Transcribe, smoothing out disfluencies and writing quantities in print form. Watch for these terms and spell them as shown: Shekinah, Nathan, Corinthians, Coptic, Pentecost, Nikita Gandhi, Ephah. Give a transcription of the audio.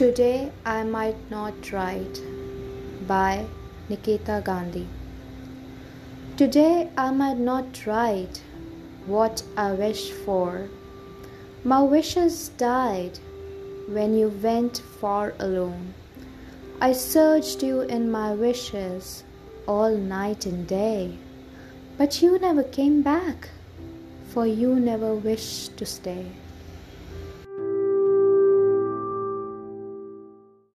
Today I Might Not Write by Nikita Gandhi. Today I might not write what I wished for. My wishes died when you went far alone. I searched you in my wishes all night and day, but you never came back, for you never wished to stay.